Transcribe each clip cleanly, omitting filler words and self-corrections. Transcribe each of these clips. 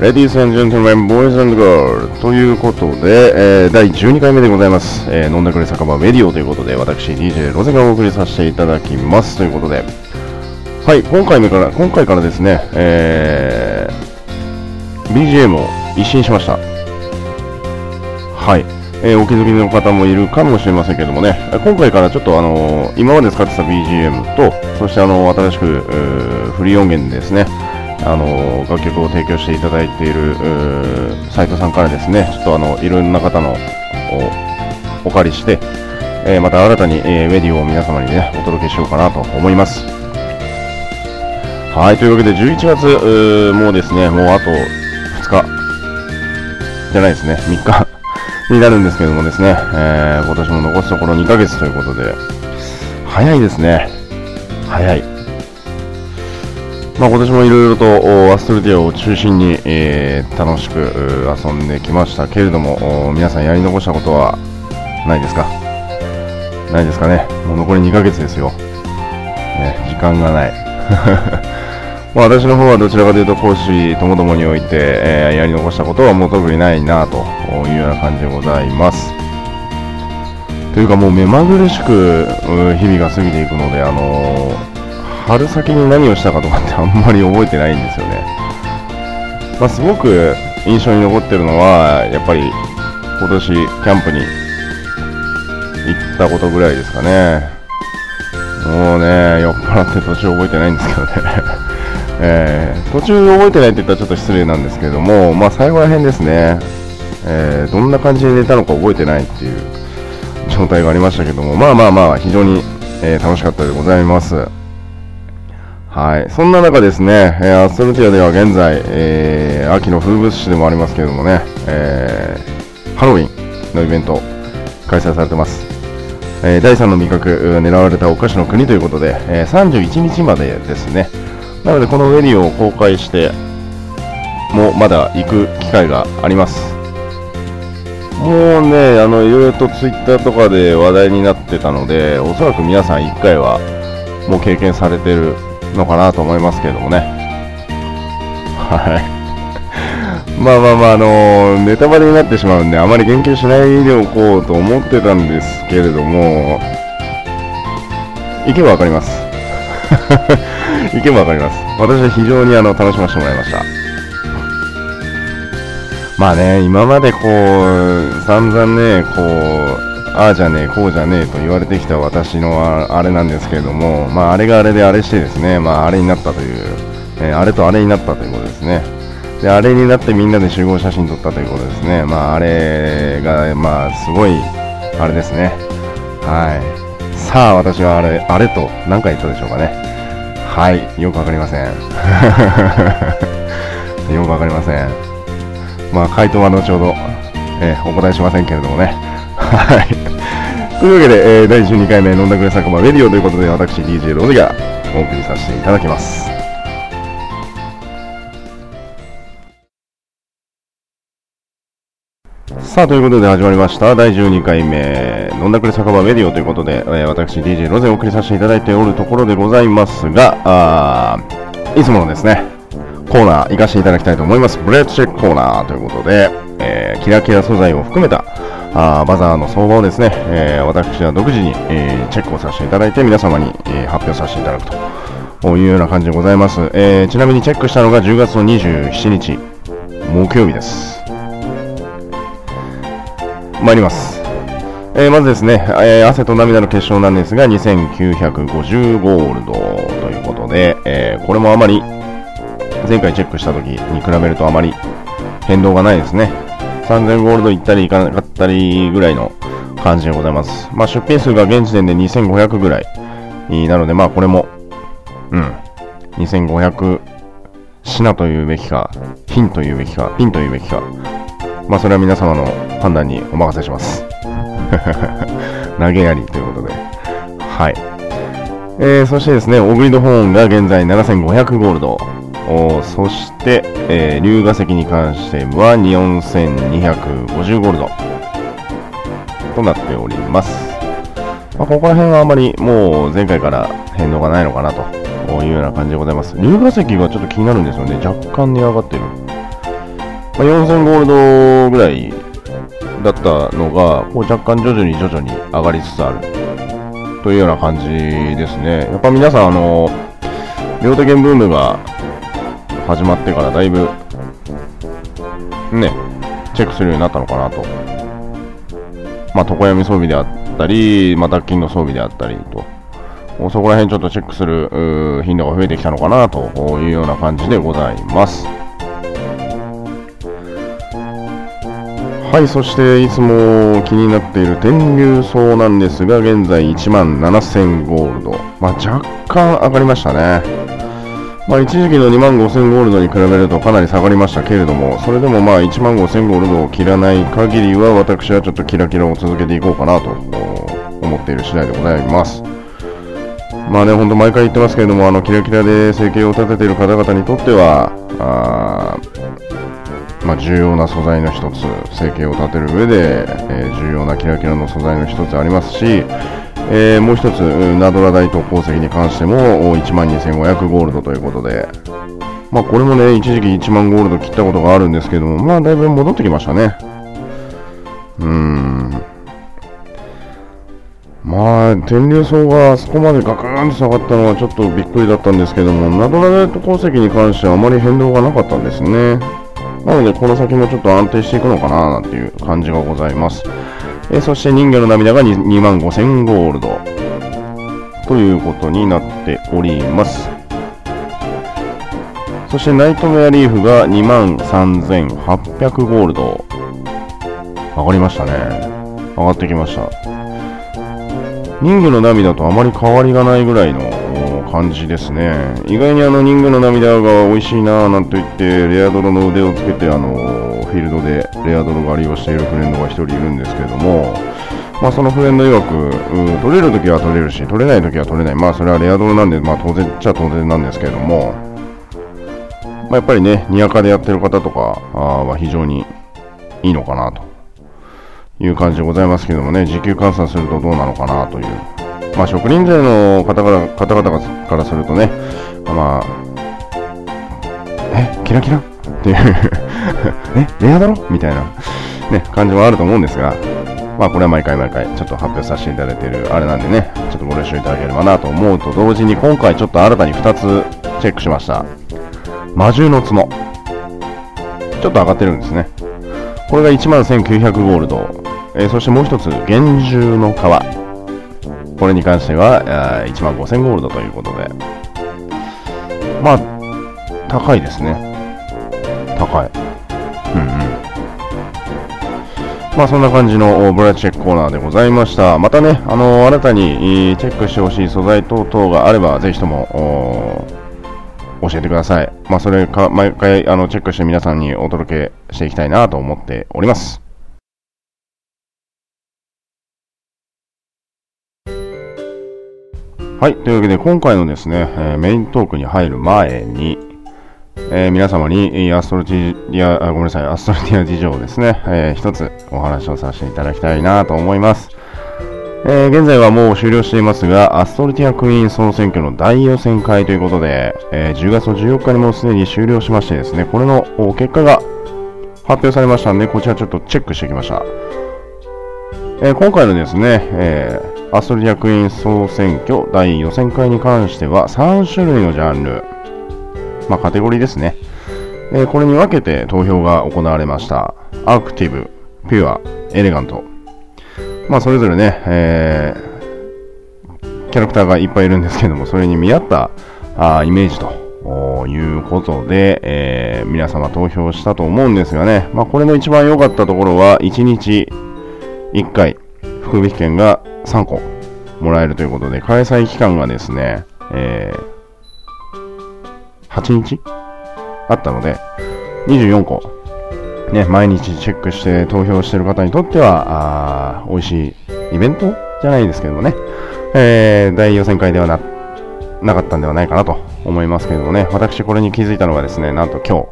Ladies and gentlemen, boys and girls ということで、第12回目でございます、飲んだくれ酒場メディオということで、私 DJ ロゼがお送りさせていただきますということで、はい、今回からですね、BGM を一新しました。はい、お気づきの方もいるかもしれませんけどもね、今回からちょっと今まで使ってた BGM と、そして新しくフリー音源ですね、楽曲を提供していただいているサイトさんからですね、ちょっといろんな方のお借りして、また新たに、メディオを皆様にね、お届けしようかなと思います。はい、というわけで11月もうですね、もうあと3日になるんですけどもですね、今年も残すところ2ヶ月ということで、早いですね。早い。まあ、今年もいろいろとアストルティアを中心に、楽しく遊んできましたけれども、皆さんやり残したことはないですか？ないですかね。もう残り2ヶ月ですよ、ね、時間がないまあ私の方はどちらかというと講師ともどもにおいて、やり残したことはもう特にないなというような感じでございます。というか、もう目まぐるしく日々が過ぎていくので、春先に何をしたかとかってあんまり覚えてないんですよね。まあ、すごく印象に残ってるのはやっぱり今年キャンプに行ったことぐらいですかね。もうね、酔っ払って途中覚えてないんですけどね、途中覚えてないって言ったらちょっと失礼なんですけども、まあ最後ら辺ですね、どんな感じで寝たのか覚えてないっていう状態がありましたけども、まあ非常に、楽しかったでございます。はい、そんな中ですね、アストルティアでは現在、秋の風物詩でもありますけれどもね、ハロウィンのイベント開催されてます。第3の味覚、狙われたお菓子の国ということで、31日までですね。なのでこのメニューを公開してもまだ行く機会があります。もうね、いろいろとツイッターとかで話題になってたので、おそらく皆さん1回はもう経験されてるのかなと思いますけれどもね。はいまあネタバレになってしまうんであまり言及しないでおこうと思ってたんですけれども、行けばわかります行けばわかります。私は非常に楽しませてもらいました。まあね、今までこう散々ね、こうああじゃねえこうじゃねえと言われてきた私のあれなんですけれども、まああれがあれであれしてですね、まああれになったという、あれとあれになったということですね。で、あれになってみんなで集合写真撮ったということですね。まああれがまあすごいあれですね。はい、さあ私はあれと何回言ったでしょうかね。はい、よくわかりませんよくわかりません。まあ回答は後ほど、お答えしませんけれどもね。はい、というわけで、第12回目飲んだくれ酒場レディオということで、私 DJ ロゼがお送りさせていただきます。さあ、ということで始まりました第12回目飲んだくれ酒場レディオということで、私 DJ ロゼをお送りさせていただいておるところでございますが、いつものですねコーナー行かせていただきたいと思います。ブレッドチェックコーナーということで、キラキラ素材を含めたバザーの相場をですね、私は独自に、チェックをさせていただいて皆様に、発表させていただくというような感じでございます。ちなみにチェックしたのが10月の27日木曜日です。参ります。まずですね、汗と涙の結晶なんですが2950ゴールドということで、これもあまり前回チェックした時に比べるとあまり変動がないですね。3000ゴールド行ったり行かなかったりぐらいの感じでございます。まあ、出品数が現時点で2500ぐらいなので、まあこれも2500品というべきかピンというべきか、まあそれは皆様の判断にお任せします投げやりということで、はい。そしてですね、オグリドホーンが現在7500ゴールド、そして、龍河石に関しては4250ゴールドとなっております。まあ、ここら辺はあまりもう前回から変動がないのかなというような感じでございます。龍河石がちょっと気になるんですよね。若干値上がってる。4000ゴールドぐらいだったのが、こう若干徐々に上がりつつあるというような感じですね。やっぱ皆さん、両手剣ブームが始まってからだいぶね、チェックするようになったのかなと。まあ、常闇装備であったり、まあ、脱菌の装備であったりと、そこら辺ちょっとチェックする頻度が増えてきたのかなというような感じでございます。はい、そしていつも気になっている天竜荘なんですが、現在17000ゴールド。まあ、若干上がりましたね。まあ、一時期の25000ゴールドに比べるとかなり下がりましたけれども、それでもまあ15000ゴールドを切らない限りは、私はちょっとキラキラを続けていこうかなと思っている次第でございます。まあね、本当毎回言ってますけれども、キラキラで生計を立てている方々にとっては、まあ、重要な素材の一つ、生計を立てる上で、重要なキラキラの素材の一つありますし、もう一つナドラ大特攻石に関しても 12,500 ゴールドということで、まあ、これもね、一時期1万ゴールド切ったことがあるんですけども、まあ、だいぶ戻ってきましたね。まあ、天竜層がそこまでガクーンと下がったのはちょっとびっくりだったんですけども、ナドラ大特攻石に関してはあまり変動がなかったんですね。なのでこの先もちょっと安定していくのかななんていう感じがございます。そして人魚の涙が 25000 ゴールドということになっております。そしてナイトメアリーフが 23800 ゴールド、上がりましたね。上がってきました。人魚の涙とあまり変わりがないぐらいの感じですね。意外に人魚の涙が美味しいなぁなんて言って、レアドロの腕をつけてフィールドでレアドロ狩りをしているフレンドが1人いるんですけれども、まあ、そのフレンド曰く、取れるときは取れるし、取れないときは取れない、まあ、それはレアドロなんで、まあ、当然っちゃ当然なんですけれども、まあ、やっぱりね、ニアカでやってる方とかは非常にいいのかなという感じでございますけれどもね、時給換算するとどうなのかなという、まあ、職人勢の方々からするとね、まあ、キラキラっていうレアだろみたいな、ね、感じもあると思うんですが、まあ、これは毎回ちょっと発表させていただいているあれなんでね、ちょっとご了承いただければなと思うと同時に、今回ちょっと新たに2つチェックしました。魔獣の角、ちょっと上がってるんですね。これが 11900 ゴールド、そしてもう一つ幻獣の皮、これに関しては 15000 ゴールドということで、まあ高いですね。高い。まあ、そんな感じのブラチェックコーナーでございました。またね、新たにチェックしてほしい素材等々があれば、ぜひとも教えてください。まあ、それか毎回チェックして皆さんにお届けしていきたいなと思っております。はい、というわけで今回のですね、メイントークに入る前に、皆様にアストルティア事情をですね、一つお話をさせていただきたいなと思います。現在はもう終了していますが、アストルティアクイーン総選挙の大予選会ということで、10月の14日にもうすでに終了しましてですね、これの結果が発表されましたので、こちらちょっとチェックしてきました。今回のですね、アストルティアクイーン総選挙大予選会に関しては3種類のジャンル、まあ、カテゴリーですね、これに分けて投票が行われました。アクティブ、ピュア、エレガント、まあ、それぞれね、キャラクターがいっぱいいるんですけども、それに見合ったイメージということで、皆様投票したと思うんですがね、まあ、これの一番良かったところは1日1回福引券が3個もらえるということで、開催期間がですね、8日あったので24個、ね、毎日チェックして投票している方にとっては美味しいイベントじゃないですけどもね、大予選会では なかったんではないかなと思いますけどもね、私これに気づいたのがですね、なんと今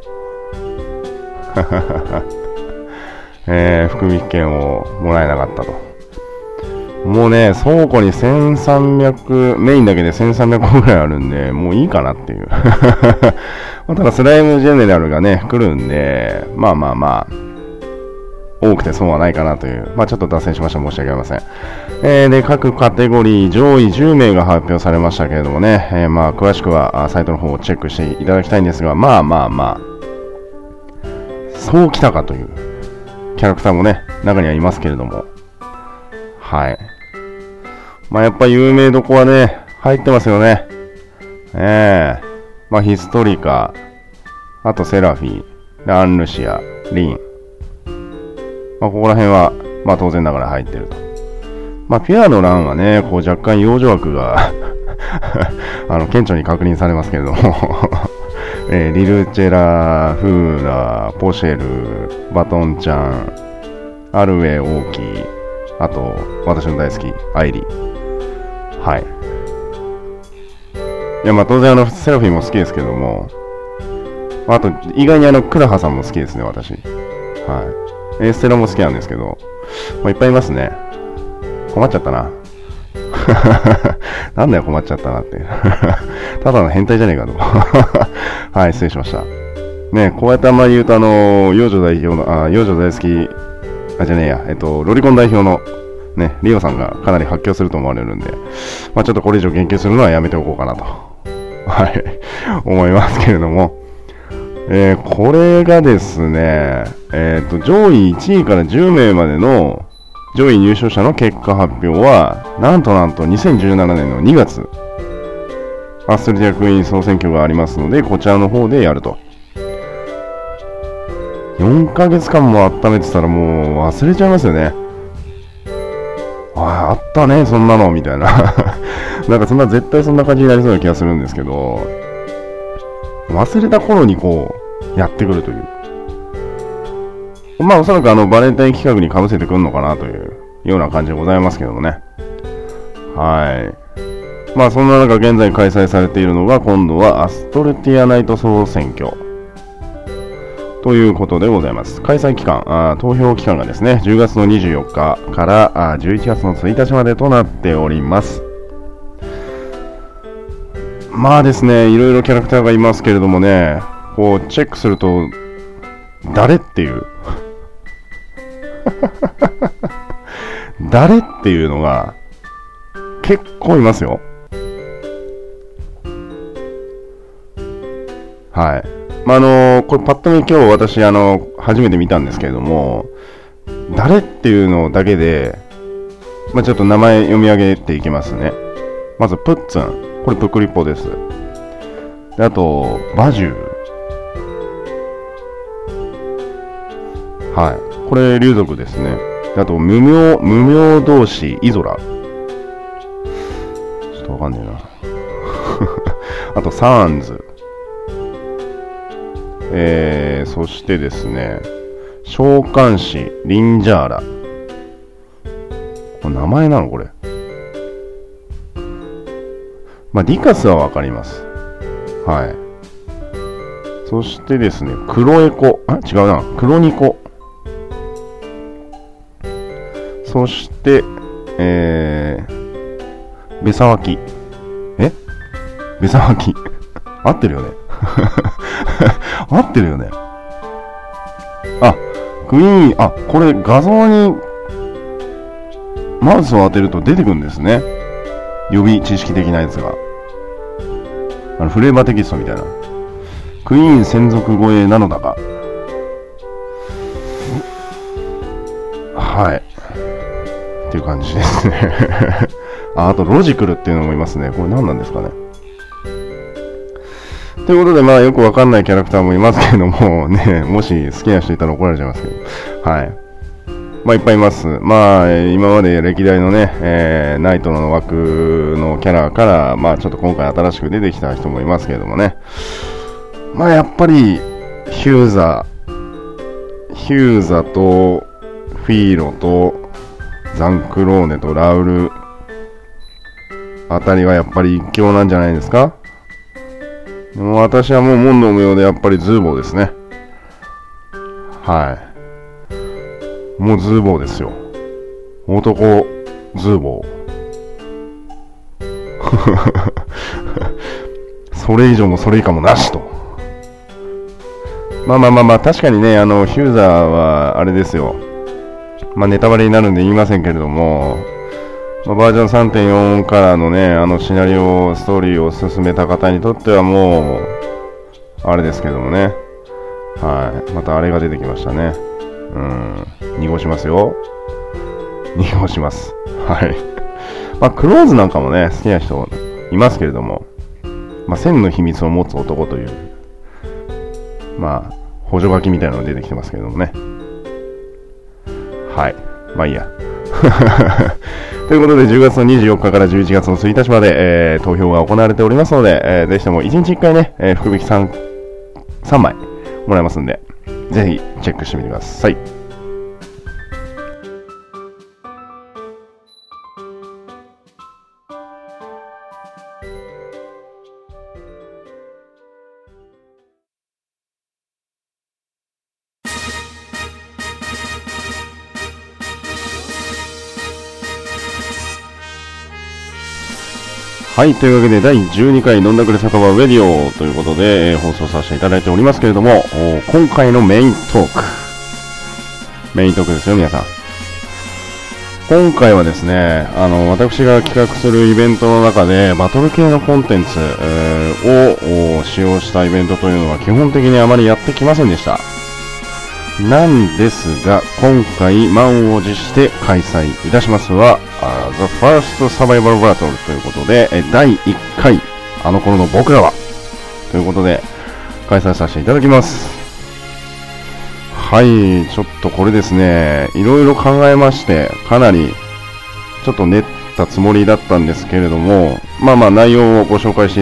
日福引券をもらえなかったともうね、倉庫に1300、メインだけで1300個ぐらいあるんで、もういいかなっていう。ただスライムジェネラルがね、来るんで、まあまあまあ、多くて損はないかなという。まあちょっと脱線しました。申し訳ありません。で、各カテゴリー上位10名が発表されましたけれどもね、まあ詳しくはサイトの方をチェックしていただきたいんですが、まあまあまあ、そうきたかというキャラクターもね、中にはいますけれども。はい。まあやっぱ有名どこはね、入ってますよね。まあヒストリカ、あとセラフィー、アンルシア、リン。まあ、ここら辺は、まあ、当然ながら入ってると。まあ、ピュアの欄はね、こう若干養生枠が顕著に確認されますけれども、リルチェラ、フーラ、ポシェル、バトンちゃん、アルウェイ、オーキー、あと私の大好きアイリー。はい。いや、まあ当然セラフィも好きですけども、あと意外にクラハさんも好きですね、私。はい。エステラも好きなんですけど、まあ、いっぱいいますね。困っちゃったな。なんだよ、困っちゃったなって。ただの変態じゃねえかと。はい、失礼しました。ね、こうやってあんまり言うと、幼女大好き、あ、じゃねえや、ロリコン代表の、ね、リオさんがかなり発狂すると思われるんで、まあちょっとこれ以上言及するのはやめておこうかなと。はい、思いますけれども。これがですね、上位1位から10名までの上位入賞者の結果発表は、なんと2017年の2月、アストリティアクイーン総選挙がありますので、こちらの方でやると。4ヶ月間も温めてたらもう忘れちゃいますよね。あったね、そんなの、みたいな。なんか絶対そんな感じになりそうな気がするんですけど、忘れた頃にこうやってくるという、まあおそらくバレンタイン企画に被せてくるのかなというような感じでございますけどもね。はい。まあそんな中、現在開催されているのが、今度はアストルティアナイト総選挙ということでございます。開催期間、投票期間がですね、10月の24日から11月の1日までとなっております。まあですね、いろいろキャラクターがいますけれどもね、こうチェックすると誰っていう誰っていうのが結構いますよ。はい。まあこれパッと見、今日私初めて見たんですけれども、誰っていうのだけで、まあ、ちょっと名前読み上げていきますね。まずプッツン、これプクリポです。で、あとバジュー、はい、これ竜族ですね。で、あと無名同士イゾラ、ちょっとわかんねえな。あとサーンズ、そしてですね、召喚師リンジャーラ、これ名前なのこれ。まあ、ディカスはわかります。はい。そしてですね、黒エコ。あ、違うな。黒ニコ。そして、ベサワキ。ベサワキ。合ってるよね。合ってるよね。あ、クイーン。あ、これ画像にマウスを当てると出てくるんですね。予備知識的なやつが。フレーバーテキストみたいな。クイーン専属護衛なのだが。はい。っていう感じですね。あと、ロジクルっていうのもいますね。これ何なんですかね。ということで、まあ、よくわかんないキャラクターもいますけども、ね、もし好きな人いたら怒られちゃいますけど。はい。まあいっぱいいます。まあ今まで歴代のね、ナイトの枠のキャラから、まあちょっと今回新しく出てきた人もいますけれどもね。まあやっぱりヒューザとフィーロとザンクローネとラウルあたりはやっぱり一強なんじゃないですか。でも私はもう問答無用でやっぱりズーボーですね。はい。もうズーボーですよ。男ズーボーそれ以上もそれ以下もなしと。まあ確かにね、ヒューザーはあれですよ、ネタバレになるんで言いませんけれども、バージョン 3.4 からのね、シナリオストーリーを進めた方にとってはもうあれですけどもね、はい、またあれが出てきましたね。濁しますよ、濁します、はいクローズなんかもね好きな人いますけれども、1000の秘密を持つ男という補助書きみたいなのが出てきてますけどもね、はい、まあいいやということで10月の24日から11月の1日まで、投票が行われておりますので、ぜひとも1日1回ね、福引き 3枚もらえますんで、ぜひチェックしてみてください。はい、というわけで第12回飲んだくれ酒場レディオということで、放送させていただいておりますけれども、今回のメイントークですよ皆さん。今回はですね、私が企画するイベントの中でバトル系のコンテンツ、を使用したイベントというのは基本的にあまりやってきませんでした。なんですが今回満を持して開催いたしますは The First Survival Battle ということで、第1回あの頃の僕らはということで開催させていただきます。はい、ちょっとこれですね、いろいろ考えまして、かなりちょっと練ったつもりだったんですけれども、内容をご紹介して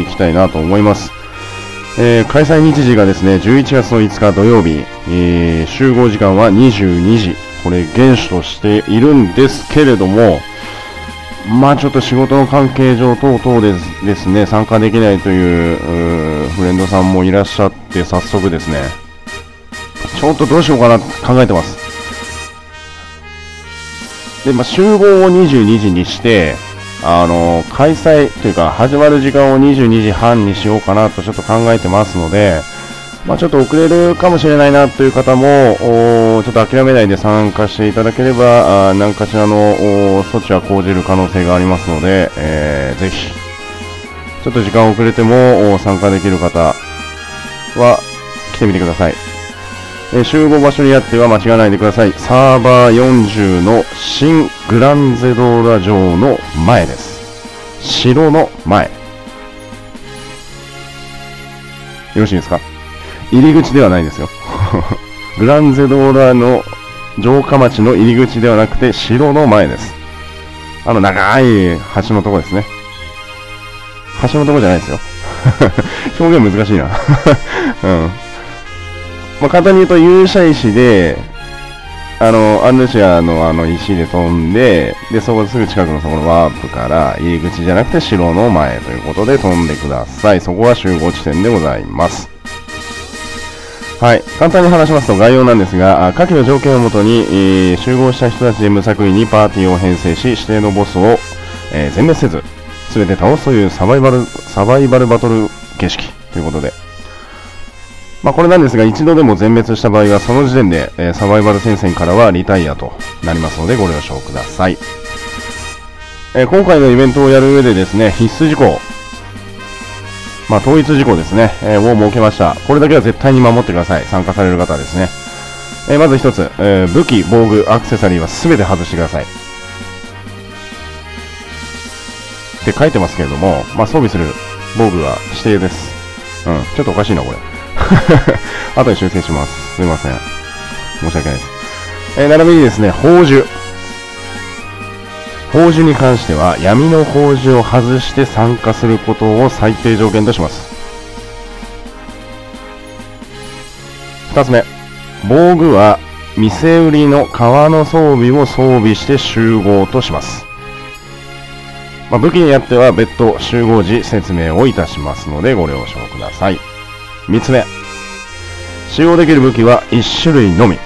いきたいなと思います。開催日時がですね、11月の5日土曜日、集合時間は22時、これ厳守としているんですけれども、ちょっと仕事の関係上等々でですね、参加できないというフレンドさんもいらっしゃって、早速ですねちょっとどうしようかな考えてます。で、集合を22時にして、開催というか始まる時間を22時半にしようかなとちょっと考えてますので、ちょっと遅れるかもしれないなという方もちょっと諦めないで参加していただければ、何かしらの措置は講じる可能性がありますので、ぜひちょっと時間遅れても参加できる方は来てみてください。集合場所にあっては間違えないでください。サーバー40の新グランゼドーラ城の前です。城の前、よろしいですか。入り口ではないですよグランゼドーラの城下町の入り口ではなくて城の前です。長い橋のとこですね。橋のとこじゃないですよ表現難しいな簡単に言うと勇者石で、アンヌシアの石で飛んで、そこすぐ近くのそこのワープから入り口じゃなくて城の前ということで飛んでください。そこは集合地点でございます。はい、簡単に話しますと概要なんですが、下記の条件をもとに、集合した人たちで無作為にパーティーを編成し、指定のボスを、全滅せず全て倒すというサバイバルバトル形式ということで、これなんですが、一度でも全滅した場合はその時点で、サバイバル戦線からはリタイアとなりますのでご了承ください。今回のイベントをやる上でですね、必須事項、統一事項ですね、を設けました。これだけは絶対に守ってください、参加される方はですね。まず一つ、武器、防具、アクセサリーは全て外してくださいって書いてますけれども、装備する防具は指定です。ちょっとおかしいなこれ後で修正します、すいません、申し訳ないです。並びにですね、宝珠に関しては闇の宝珠を外して参加することを最低条件とします。2つ目、防具は店売りの革の装備を装備して集合とします。武器にあっては別途集合時説明をいたしますのでご了承ください。3つ目、使用できる武器は1種類のみ。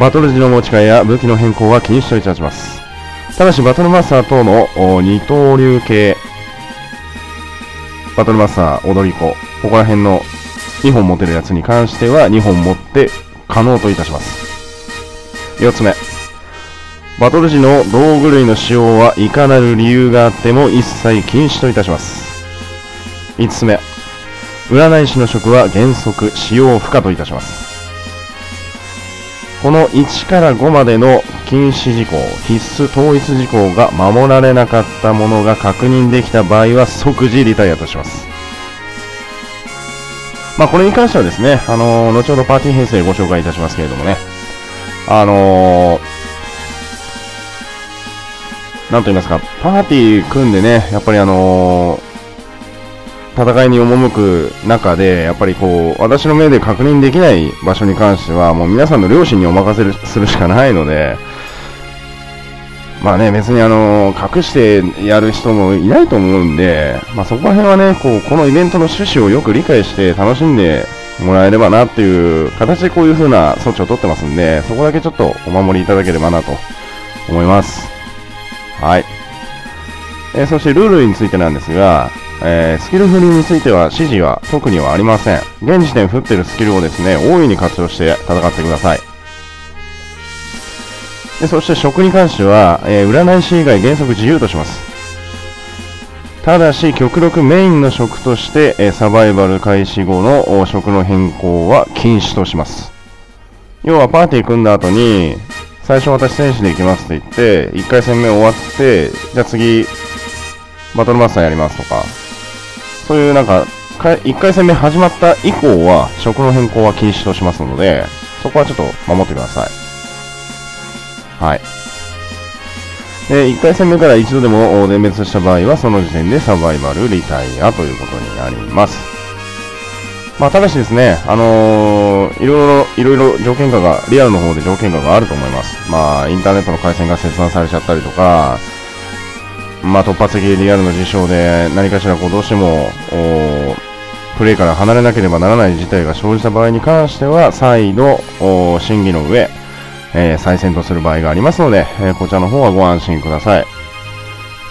バトル時の持ち替えや武器の変更は禁止といたします。ただしバトルマスター等の二刀流系、バトルマスター、踊り子、ここら辺の2本持てるやつに関しては2本持って可能といたします。4つ目、バトル時の道具類の使用はいかなる理由があっても一切禁止といたします。5つ目、占い師の職は原則使用不可といたします。この1から5までの禁止事項、必須統一事項が守られなかったものが確認できた場合は即時リタイアとします。これに関してはですね、後ほどパーティー編成ご紹介いたしますけれどもね、なんと言いますか、パーティー組んでね、やっぱり戦いに赴く中で、やっぱり私の目で確認できない場所に関しては、もう皆さんの良心にお任せするしかないので、別に隠してやる人もいないと思うんで、そこら辺はね、このイベントの趣旨をよく理解して楽しんでもらえればなっていう形でこういう風な措置を取ってますんで、そこだけちょっとお守りいただければなと思います。はい。そしてルールについてなんですが、スキル振りについては指示は特にはありません。現時点振ってるスキルをですね、大いに活用して戦ってください。で、そして職に関しては、占い師以外原則自由とします。ただし極力メインの職として、サバイバル開始後の職の変更は禁止とします。要はパーティー組んだ後に最初私戦士で行きますと言って1回戦目終わって、じゃあ次バトルマスターやりますとか、そういう1回戦目始まった以降は職の変更は禁止としますので、そこはちょっと守ってください。はい。で、1回戦目から一度でも全滅した場合はその時点でサバイバルリタイアということになります。ただしですね、いろいろ条件下が、リアルの方で条件下があると思います。インターネットの回線が切断されちゃったりとか、突発的リアルの事象で何かしらどうしてもプレイから離れなければならない事態が生じた場合に関しては再度審議の上、再戦とする場合がありますので、こちらの方はご安心ください。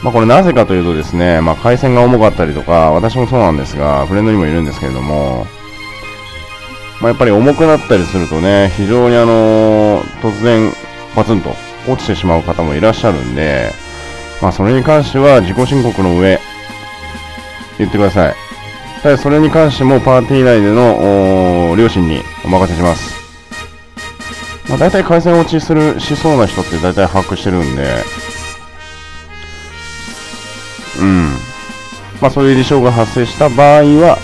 これなぜかというとですね、回線が重かったりとか、私もそうなんですがフレンドにもいるんですけれども、やっぱり重くなったりするとね、非常に突然パツンと落ちてしまう方もいらっしゃるんで、それに関しては自己申告の上言ってください。ただそれに関してもパーティー内での両親にお任せします。だいたい回線落ちしそうな人ってだいたい把握してるんで、そういう事象が発生した場合は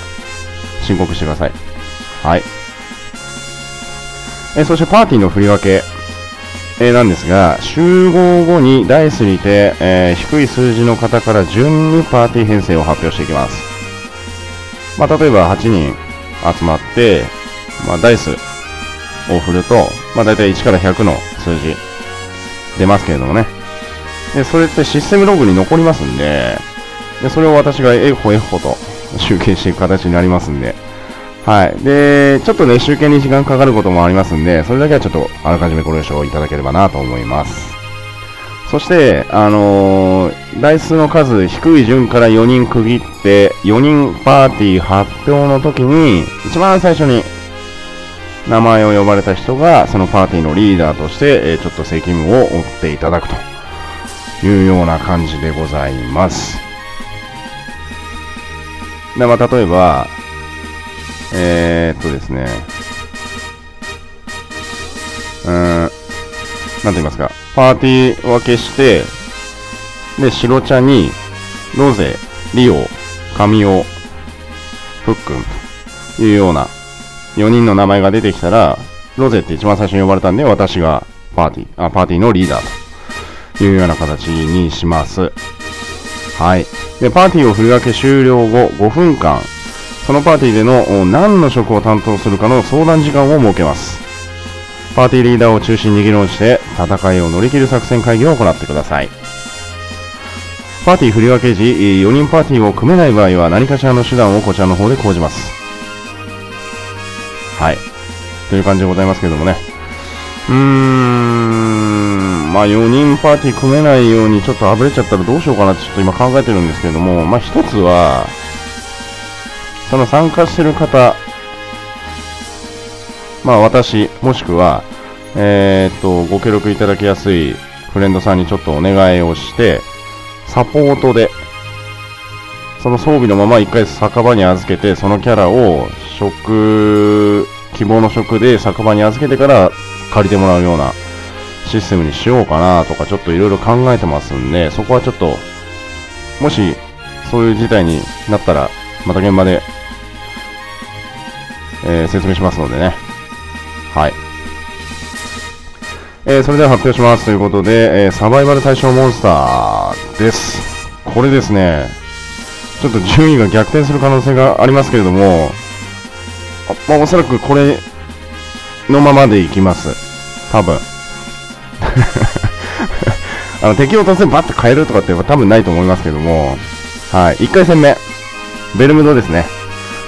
申告してください。はい。そしてパーティーの振り分けなんですが、集合後にダイスにて、低い数字の方から順にパーティー編成を発表していきます。例えば8人集まって、ダイスを振ると、だいたい1から100の数字出ますけれどもね。で、それってシステムログに残りますんで、それを私がエホと集計していく形になりますんで、はい。で、ちょっとね、集計に時間かかることもありますんで、それだけはちょっとあらかじめご了承いただければなと思います。そして、台数の数、低い順から4人区切って、4人パーティー発表の時に、一番最初に名前を呼ばれた人が、そのパーティーのリーダーとして、ちょっと責務を負っていただくというような感じでございます。で、例えば、ですね、なんと言いますか、パーティー分けして、で、白茶に、ロゼ、リオ、カミオ、フックンというような4人の名前が出てきたら、ロゼって一番最初に呼ばれたんで、私がパーティーのリーダーというような形にします。はい。で、パーティーを振り分け終了後、5分間、そのパーティーでの何の職を担当するかの相談時間を設けます。パーティーリーダーを中心に議論して戦いを乗り切る作戦会議を行ってください。パーティー振り分け時、4人パーティーを組めない場合は何かしらの手段をこちらの方で講じます。はい。という感じでございますけれどもね。まあ4人パーティー組めないようにちょっとあぶれちゃったらどうしようかなってちょっと今考えてるんですけれども、まあ一つは、その参加してる方、まあ私、もしくは、ご協力いただきやすいフレンドさんにちょっとお願いをして、サポートで、その装備のまま一回酒場に預けて、そのキャラを希望の職で酒場に預けてから借りてもらうようなシステムにしようかなとか、ちょっといろいろ考えてますんで、そこはちょっと、もしそういう事態になったら、また現場で、説明しますのでね。はい。それでは発表しますということで、サバイバル対象モンスターです。これですね、ちょっと順位が逆転する可能性がありますけれども、まあ、おそらくこれのままでいきます。多分。敵を突然バッと変えるとかって多分ないと思いますけども、はい。1回戦目。ベルムドですね。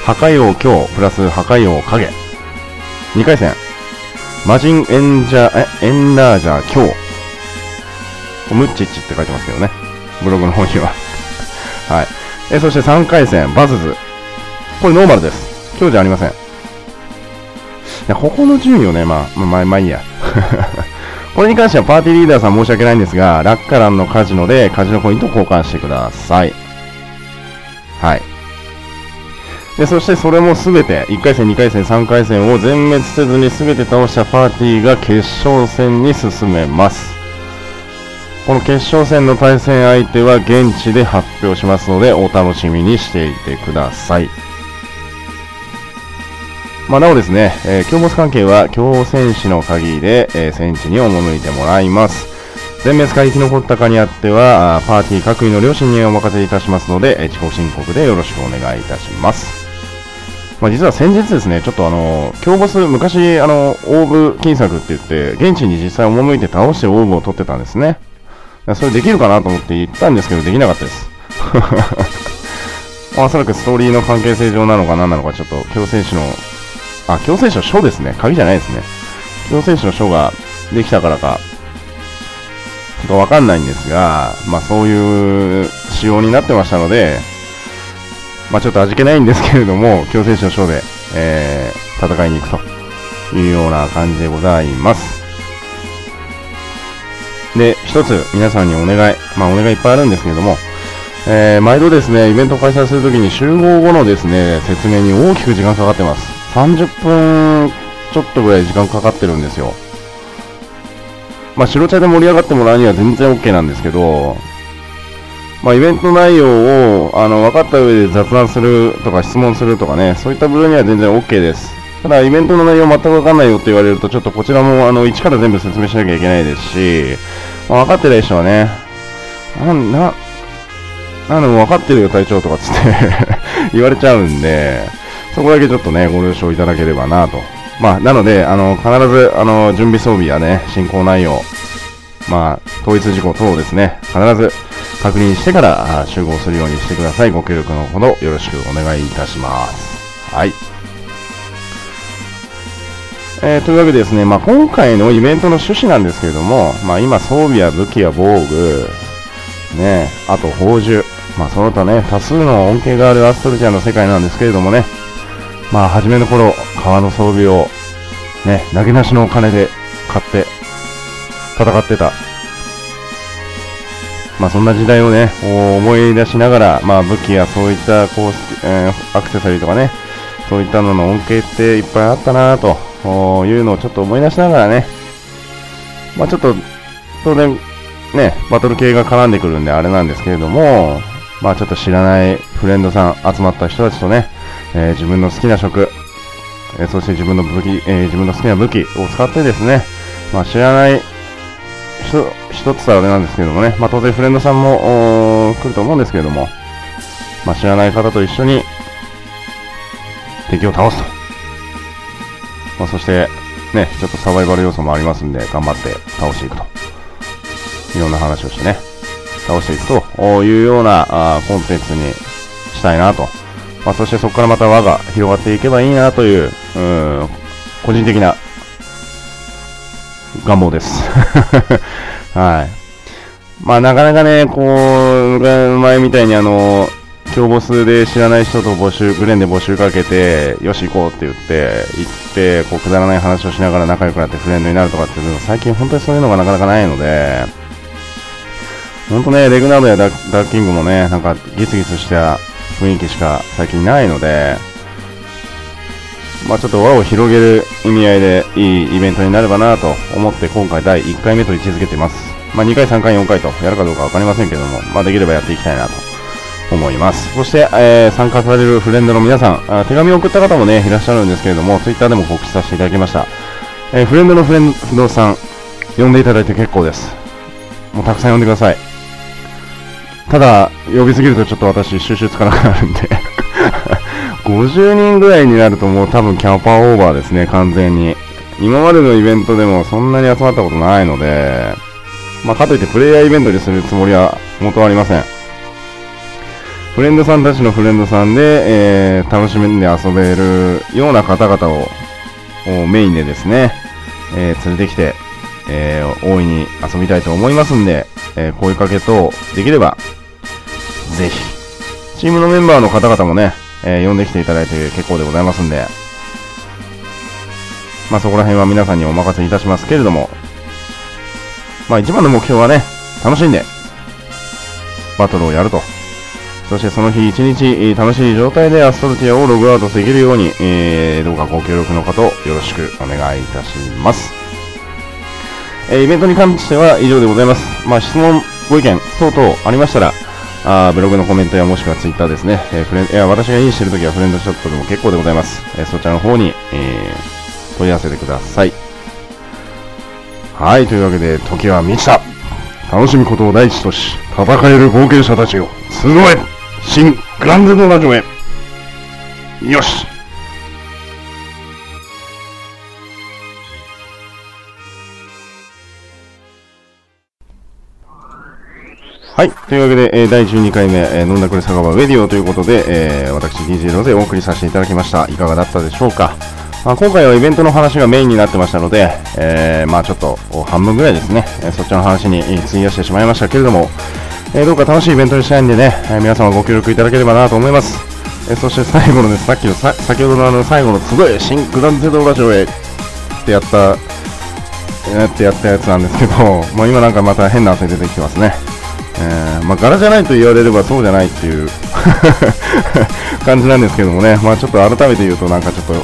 破壊王強プラス破壊王影。2回戦。魔人エンラージャー強。ムッチッチって書いてますけどね。ブログの方には。はい。そして3回戦。バズズ。これノーマルです。強じゃありません。ここの順位をね、まあいいや。これに関してはパーティーリーダーさん申し訳ないんですが、ラッカランのカジノでカジノポイントを交換してください。はい。で、そしてそれもすべて、1回戦、2回戦、3回戦を全滅せずにすべて倒したパーティーが決勝戦に進めます。この決勝戦の対戦相手は現地で発表しますので、お楽しみにしていてください。まあ、なおですね、強ボス関係は強戦士の鍵で、戦地に赴いてもらいます。全滅か生き残ったかにあっては、パーティー各位の両親にお任せいたしますので、自己申告でよろしくお願いいたします。まあ、実は先日ですね、ちょっと強ボス、昔、オーブ金策って言って、現地に実際赴いて倒してオーブを取ってたんですね。それできるかなと思って行ったんですけど、できなかったです。まあ、おそらくストーリーの関係性上なのか何なのか、ちょっと強戦士の強戦士の書ですね。鍵じゃないですね。強戦士の書ができたからか、ちょっとわかんないんですが、まあそういう仕様になってましたので、まあちょっと味気ないんですけれども、強戦士の書で、戦いに行くというような感じでございます。で、一つ皆さんにお願い、まあお願いいっぱいあるんですけれども、毎度ですね、イベントを開催するときに集合後のですね、説明に大きく時間かかってます。30分ちょっとぐらい時間かかってるんですよ。まあ白茶で盛り上がってもらうには全然 OK なんですけど、まあイベント内容を分かった上で雑談するとか質問するとかね、そういった部分には全然 OK です。ただイベントの内容全く分かんないよって言われると、ちょっとこちらも一から全部説明しなきゃいけないですし、まあ、分かってない人はね、分かってるよ隊長とかつって言われちゃうんで、そこだけちょっとね、ご了承いただければなと。まあ、なので、必ず、準備装備やね、進行内容、まあ、統一事項等をですね、必ず確認してから集合するようにしてください。ご協力のほどよろしくお願いいたします。はい。というわけでですね、まあ、今回のイベントの趣旨なんですけれども、まあ、今、装備や武器や防具、ね、あと、宝珠、まあ、その他ね、多数の恩恵があるアストルティアの世界なんですけれどもね、まあ初めの頃、革の装備をね、投げなしのお金で買って戦ってた。まあそんな時代をね、思い出しながら、まあ武器やそういったアクセサリーとかね、そういったのの恩恵っていっぱいあったなぁというのをちょっと思い出しながらね、まあちょっと当然ね、バトル系が絡んでくるんであれなんですけれども、まあちょっと知らないフレンドさん、集まった人たちとね、自分の好きな職、そして自分の好きな武器を使ってですね、まあ、知らない人って言ったらあれなんですけどもね、まあ、当然フレンドさんも来ると思うんですけども、まあ、知らない方と一緒に敵を倒すと、まあ、そしてね、ちょっとサバイバル要素もありますんで、頑張って倒していくと、いろんな話をしてね、倒していくというようなコンテンツにしたいなと。まあ、そしてそこからまた輪が広がっていけばいいなという、個人的な願望です。はい。まあ、なかなかね、こう、前みたいに今日ボスで知らない人とグレンで募集かけて、よし行こうって言って、こうくだらない話をしながら仲良くなってフレンドになるとかっていうのは、最近本当にそういうのがなかなかないので、本当ね、レグナードやダッキングもね、なんかギスギスした雰囲気しか最近ないので、まあちょっと輪を広げる意味合いでいいイベントになればなと思って、今回第1回目と位置づけています。まあ2回、3回、4回とやるかどうかわかりませんけども、まあできればやっていきたいなと思います。そして、参加されるフレンドの皆さん、手紙を送った方もねいらっしゃるんですけれども、ツイッターでも告知させていただきました。フレンドさん呼んでいただいて結構です。もうたくさん呼んでください。ただ呼びすぎるとちょっと私収集つかなくなるんで50人ぐらいになるともう多分キャパオーバーですね。完全に今までのイベントでもそんなに集まったことないので、まあかといってプレイヤーイベントにするつもりは元はありません。フレンドさんたちのフレンドさんで、楽しんで遊べるような方々をメインでですね、連れてきて、大いに遊びたいと思いますんで、声かけ等できればぜひチームのメンバーの方々もね、呼んできていただいて結構でございますんで、まあそこら辺は皆さんにお任せいたしますけれども、まあ一番の目標はね、楽しんでバトルをやると。そしてその日一日楽しい状態でアストルティアをログアウトできるように、どうかご協力のことよろしくお願いいたします。イベントに関しては以上でございます。まあ、質問ご意見等々ありましたらブログのコメントやもしくはツイッターですね、私がインしてるときはフレンドショットでも結構でございます。そちらの方に、問い合わせてください。はい、というわけで時は満ちた。楽しむことを第一とし戦える冒険者たちよ集え新グランゼのラジオへよし。はい、というわけで、第12回目、飲んだくれ酒場ウェディオということで、私 DJ ロゼお送りさせていただきました。いかがだったでしょうか。まあ、今回はイベントの話がメインになってましたので、まあちょっと半分ぐらいですね、そっちの話に費やしてしまいましたけれども、どうか楽しいイベントにしたいんでね、皆様ご協力いただければなと思います。そして最後のです、先ほどの最後のすごい新グランゼドラジオへってやったやつなんですけど、もう今なんかまた変な汗出てきてますね。まあ柄じゃないと言われればそうじゃないっていう感じなんですけどもね、まあちょっと改めて言うとなんかちょっと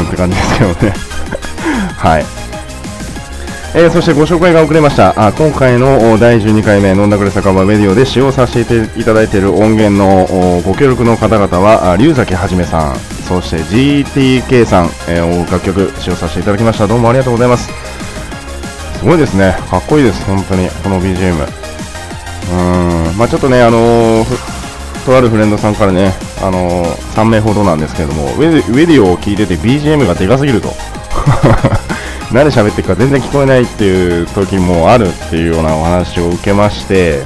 って感じですけどねはい。そしてご紹介が遅れました。今回の第12回目飲んだくれ酒場ウェディオで使用させていただいている音源のご協力の方々は龍崎はじめさん、そして GTK さん、楽曲使用させていただきました。どうもありがとうございます。すごいですね、かっこいいです本当にこの BGM。まあ、ちょっとねとあるフレンドさんからね、3名ほどなんですけれども、ウェディオを聴いてて BGM がでかすぎると何喋ってるか全然聞こえないっていう時もあるっていうようなお話を受けまして、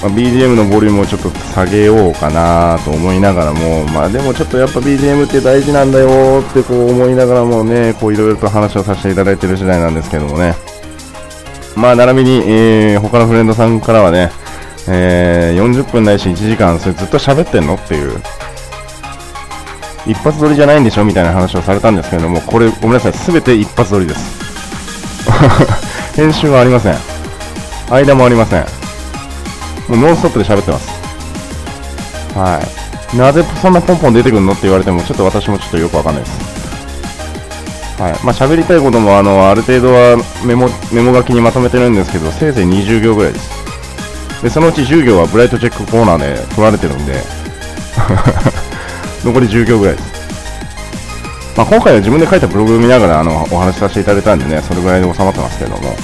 まあ、BGM のボリュームをちょっと下げようかなと思いながらも、まあでもちょっとやっぱ BGM って大事なんだよってこう思いながらもね、こういろいろと話をさせていただいている次第なんですけどもね。まあ並びに、他のフレンドさんからはね、40分ないし1時間それずっと喋ってんのっていう。一発撮りじゃないんでしょみたいな話をされたんですけれども、これごめんなさい、すべて一発撮りです編集はありません、間もありません、もうノンストップで喋ってます。はい。なぜそんなポンポン出てくるのって言われてもちょっと私もちょっとよくわかんないです。はい。まあ喋りたいこともある程度はメモ書きにまとめてるんですけど、せいぜい20行ぐらいです。でそのうち10行はブライトチェックコーナーで取られてるんで残り10行ぐらいです。まあ、今回は自分で書いたブログを見ながらお話しさせていただいたんでね、それぐらいで収まってますけども。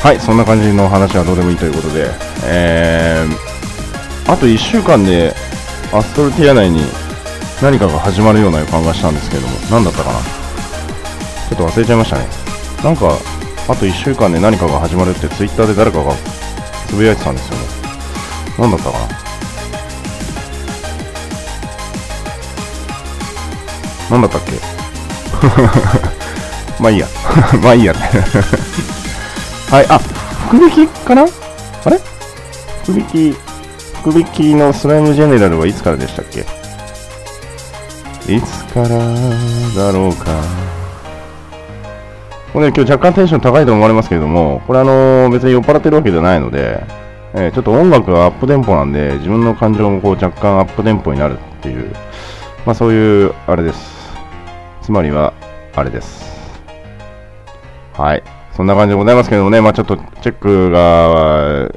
はい、そんな感じの話はどうでもいいということで、あと1週間でアストルティア内に何かが始まるような予感がしたんですけども、何だったかなちょっと忘れちゃいましたね。なんかあと1週間で何かが始まるってツイッターで誰かがつぶやいてたんですよね。何だったかな何だったっけまあいいや。まあいいや。はい、あ、福引きかなあれ福引きのスライムジェネラルはいつからでしたっけ？いつからだろうか。これね、今日若干テンション高いと思われますけれども、これ別に酔っ払ってるわけじゃないので、ちょっと音楽がアップテンポなんで、自分の感情もこう若干アップテンポになるっていう、まあそういう、あれです。つまりは、あれです。はい。そんな感じでございますけどもね、まあちょっとチェックが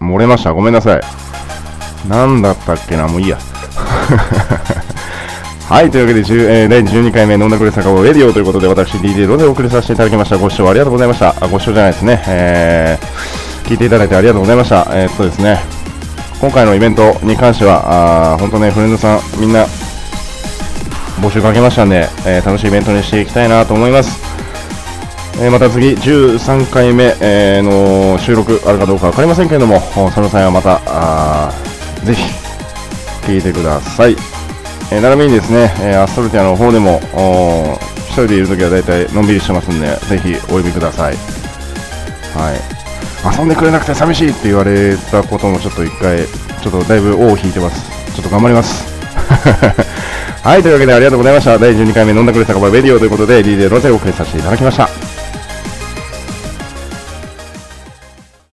漏れました。ごめんなさい。なんだったっけな、もういいや。はい、というわけで、第12回目の飲んだくれ酒場レディオということで、私 DJ ロでお送りさせていただきました。ご視聴ありがとうございました。あ、ご視聴じゃないですね。聞いていただいてありがとうございました。ですね、今回のイベントに関しては、本当ね、フレンドさん、みんな募集かけましたんで、楽しいイベントにしていきたいなと思います。また次、13回目、の収録あるかどうかわかりませんけれども、その際はまた、ぜひ、聞いてください。並びにですね、アストルティアの方でも一人でいるときはだいたいのんびりしてますんで、ぜひお呼びください。はい、遊んでくれなくて寂しいって言われたこともちょっと一回ちょっとだいぶ尾を引いてます。ちょっと頑張ります。はい、というわけでありがとうございました。第12回目飲んだくれ酒場レディオということで DJ ロゼをお送りさせていただきました。